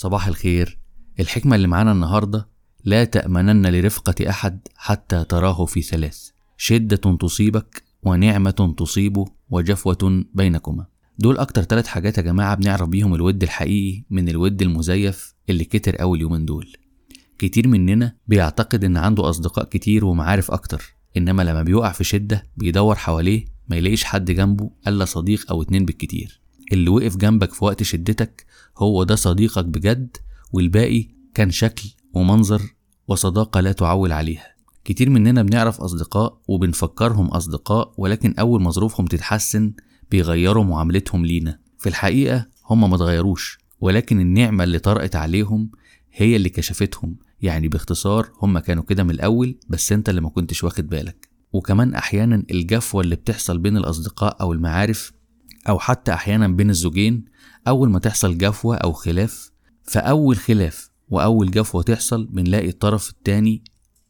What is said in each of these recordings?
صباح الخير. الحكمة اللي معانا النهاردة: لا تأمنن لرفقة أحد حتى تراه في ثلاث، شدة تصيبك ونعمة تصيبه وجفوة بينكما. دول أكتر 3 حاجات يا جماعة بنعرف بيهم الود الحقيقي من الود المزيف اللي كتر أول يومين دول. كتير مننا بيعتقد إن عنده أصدقاء كتير ومعارف أكتر، إنما لما بيقع في شدة بيدور حواليه ما يلاقيش حد جنبه إلا صديق أو 2 بالكتير. اللي وقف جنبك في وقت شدتك هو ده صديقك بجد، والباقي كان شكل ومنظر وصداقة لا تعول عليها. كتير مننا بنعرف أصدقاء وبنفكرهم أصدقاء، ولكن أول ما ظروفهم تتحسن بيغيروا معاملتهم لينا. في الحقيقة هم ما تغيروش، ولكن النعمة اللي طرقت عليهم هي اللي كشفتهم. يعني باختصار، هم كانوا كده من الأول بس انت اللي ما كنتش واخد بالك. وكمان أحيانا الجفوة اللي بتحصل بين الأصدقاء أو المعارف، أو حتى أحيانا بين الزوجين، أول ما تحصل جفوة أو خلاف، فأول خلاف وأول جفوة تحصل بنلاقي الطرف التاني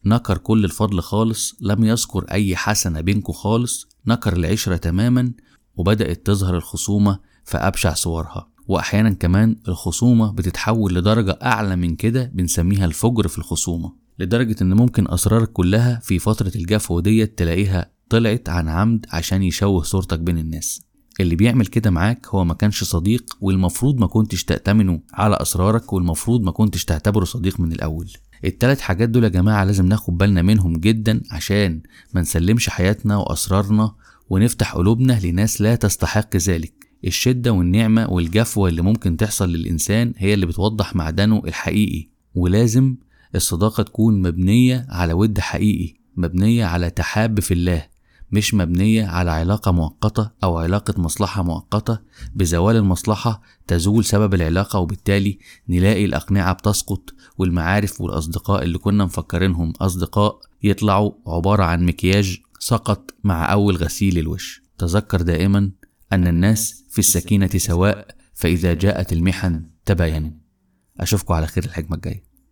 نكر كل الفضل خالص، لم يذكر أي حسنة بينكو خالص، نكر العشرة تماما، وبدأت تظهر الخصومة فأبشع صورها. وأحيانا كمان الخصومة بتتحول لدرجة أعلى من كده، بنسميها الفجر في الخصومة، لدرجة إن ممكن أسرارك كلها في فترة الجفوة دي تلاقيها طلعت عن عمد عشان يشوه صورتك بين الناس. اللي بيعمل كده معاك هو ما كانش صديق، والمفروض ما كنتش تأتمنه على أسرارك، والمفروض ما كنتش تعتبره صديق من الأول. ال3 حاجات دول يا جماعة لازم ناخد بالنا منهم جدا، عشان ما نسلمش حياتنا وأسرارنا ونفتح قلوبنا لناس لا تستحق ذلك. الشدة والنعمة والجفوة اللي ممكن تحصل للإنسان هي اللي بتوضح معدنه الحقيقي، ولازم الصداقة تكون مبنية على ود حقيقي، مبنية على تحاب في الله، مش مبنية على علاقة مؤقتة أو علاقة مصلحة مؤقتة. بزوال المصلحة تزول سبب العلاقة، وبالتالي نلاقي الأقنعة بتسقط، والمعارف والأصدقاء اللي كنا مفكرينهم أصدقاء يطلعوا عبارة عن مكياج سقط مع أول غسيل الوش. تذكر دائما أن الناس في السكينة سواء، فإذا جاءت المحن تباينوا. أشوفكم على خير الحكمة الجاية.